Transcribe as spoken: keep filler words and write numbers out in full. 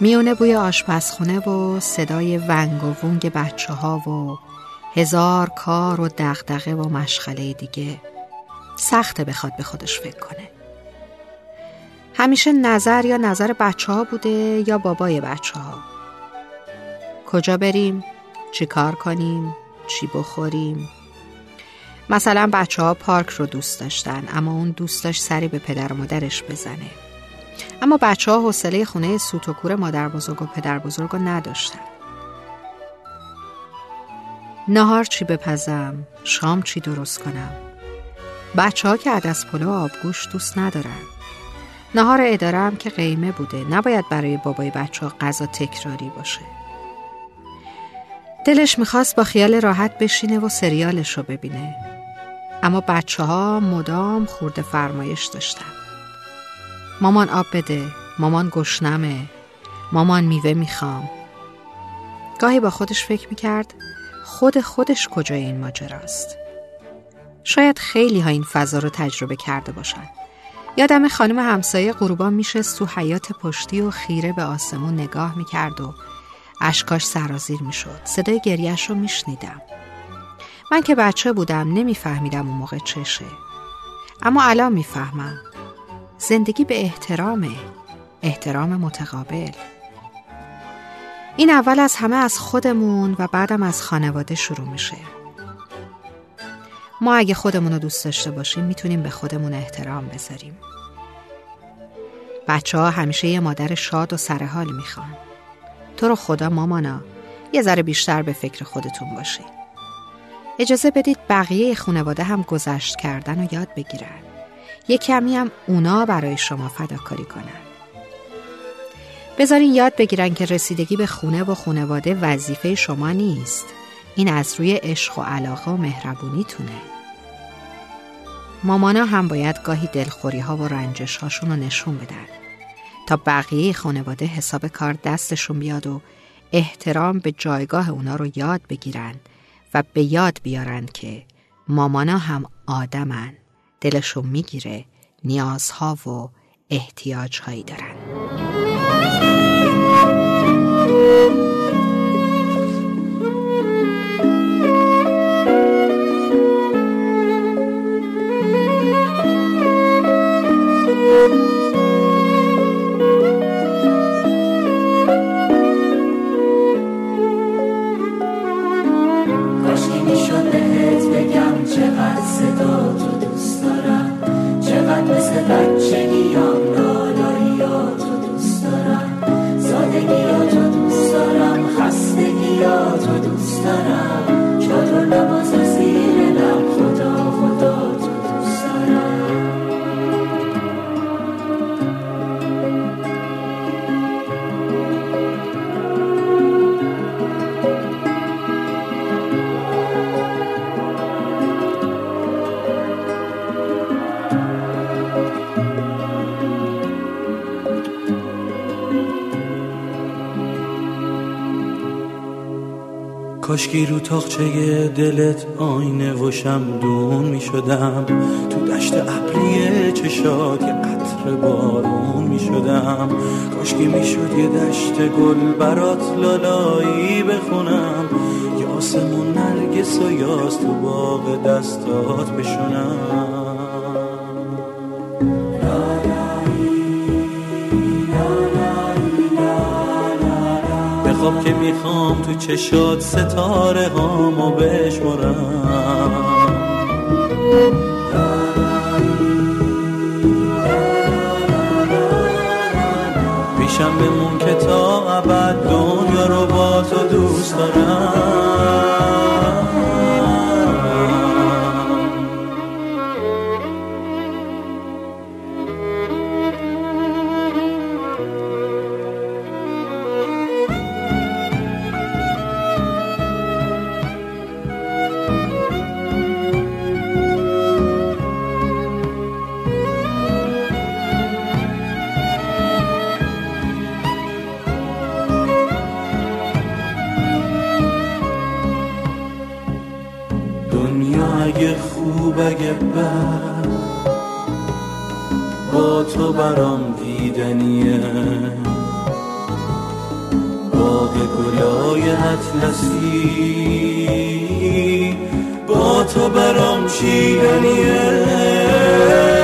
میونه بوی آشپزخونه و صدای ونگ و وونگ بچه ها و هزار کار و دغدغه و مشغله دیگه سخته بخواد به خودش فکر کنه. همیشه نظر یا نظر بچه ها بوده یا بابای بچه ها. کجا بریم؟ چی کار کنیم؟ چی بخوریم؟ مثلا بچه ها پارک رو دوست داشتن، اما اون دوست داشت سری به پدر و مادرش بزنه. اما بچه ها حوصله خونه سوت و کور مادر بزرگ و پدر بزرگ رو نداشتن. نهار چی بپزم؟ شام چی درست کنم؟ بچه ها که عدس پلو و آبگوش دوست ندارن. نهار اداره هم که قیمه بوده، نباید برای بابای بچه ها غذا تکراری باشه. دلش میخواست با خیال راحت بشینه و سریالش رو ببینه، اما بچه ها مدام خورده فرمایش داشتن. مامان آب بده، مامان گشنمه، مامان میوه میخوام. گاهی با خودش فکر میکرد خود خودش کجای این ماجراست. شاید خیلی ها این فضا رو تجربه کرده باشن. یادم خانم همسایه قروبا میشست تو حیاط پشتی و خیره به آسمون نگاه میکرد و اشکاش سرازیر میشد. صدای گریه‌اش رو میشنیدم. من که بچه بودم نمیفهمیدم اون موقع چشه، اما الان میفهمم. زندگی به احترامه، احترام متقابل. این اول از همه از خودمون و بعدم از خانواده شروع میشه. ما اگه خودمون رو دوست داشته باشیم میتونیم به خودمون احترام بذاریم. بچه ها همیشه یه مادر شاد و سرحال میخوان. تو رو خدا مامانا یه ذره بیشتر به فکر خودتون باشین. اجازه بدید بقیه خانواده هم گذشت کردن و یاد بگیرن. یه کمی هم اونا برای شما فداکاری کنن. بذارین یاد بگیرن که رسیدگی به خونه و خانواده وظیفه شما نیست. این از روی عشق و علاقه و مهربونیتونه. مامانا هم باید گاهی دلخوری ها و رنجش هاشون رو نشون بدن تا بقیه خانواده حساب کار دستشون بیاد و احترام به جایگاه اونا رو یاد بگیرن و به یاد بیارن که مامانا هم آدمن، دلشون میگیره، نیازها و احتیاجهایی دارن. کاشکی میشد بهت بگم چقدر صدا تو دوست دارم، چقدر مثل بچگی هم ناداری ها تو دوست دارم، سادگی ها تو دوست دارم، خستگی ها تو دوست دارم، چادر نماز و زیر لب خدا خدا تو دوست دارم. کاشکی رو تاقچه دلت آینه و شمدون می شدم، تو دشت ابری چشات یه قطر بارون می شدم. کاشکی می شد یه دشت گل برات لالایی بخونم، یه آسمون نرگس و یاس تو باغ دستات بشونم. خواب که میخوام تو چشات ستاره هامو بشمارم، پیشم بمون که تا ابد دنیا رو با تو دوست دارم. اگه خوب اگه بد با تو برام دیدنیه، به گلای اطلسی با تو برام چیدنیه.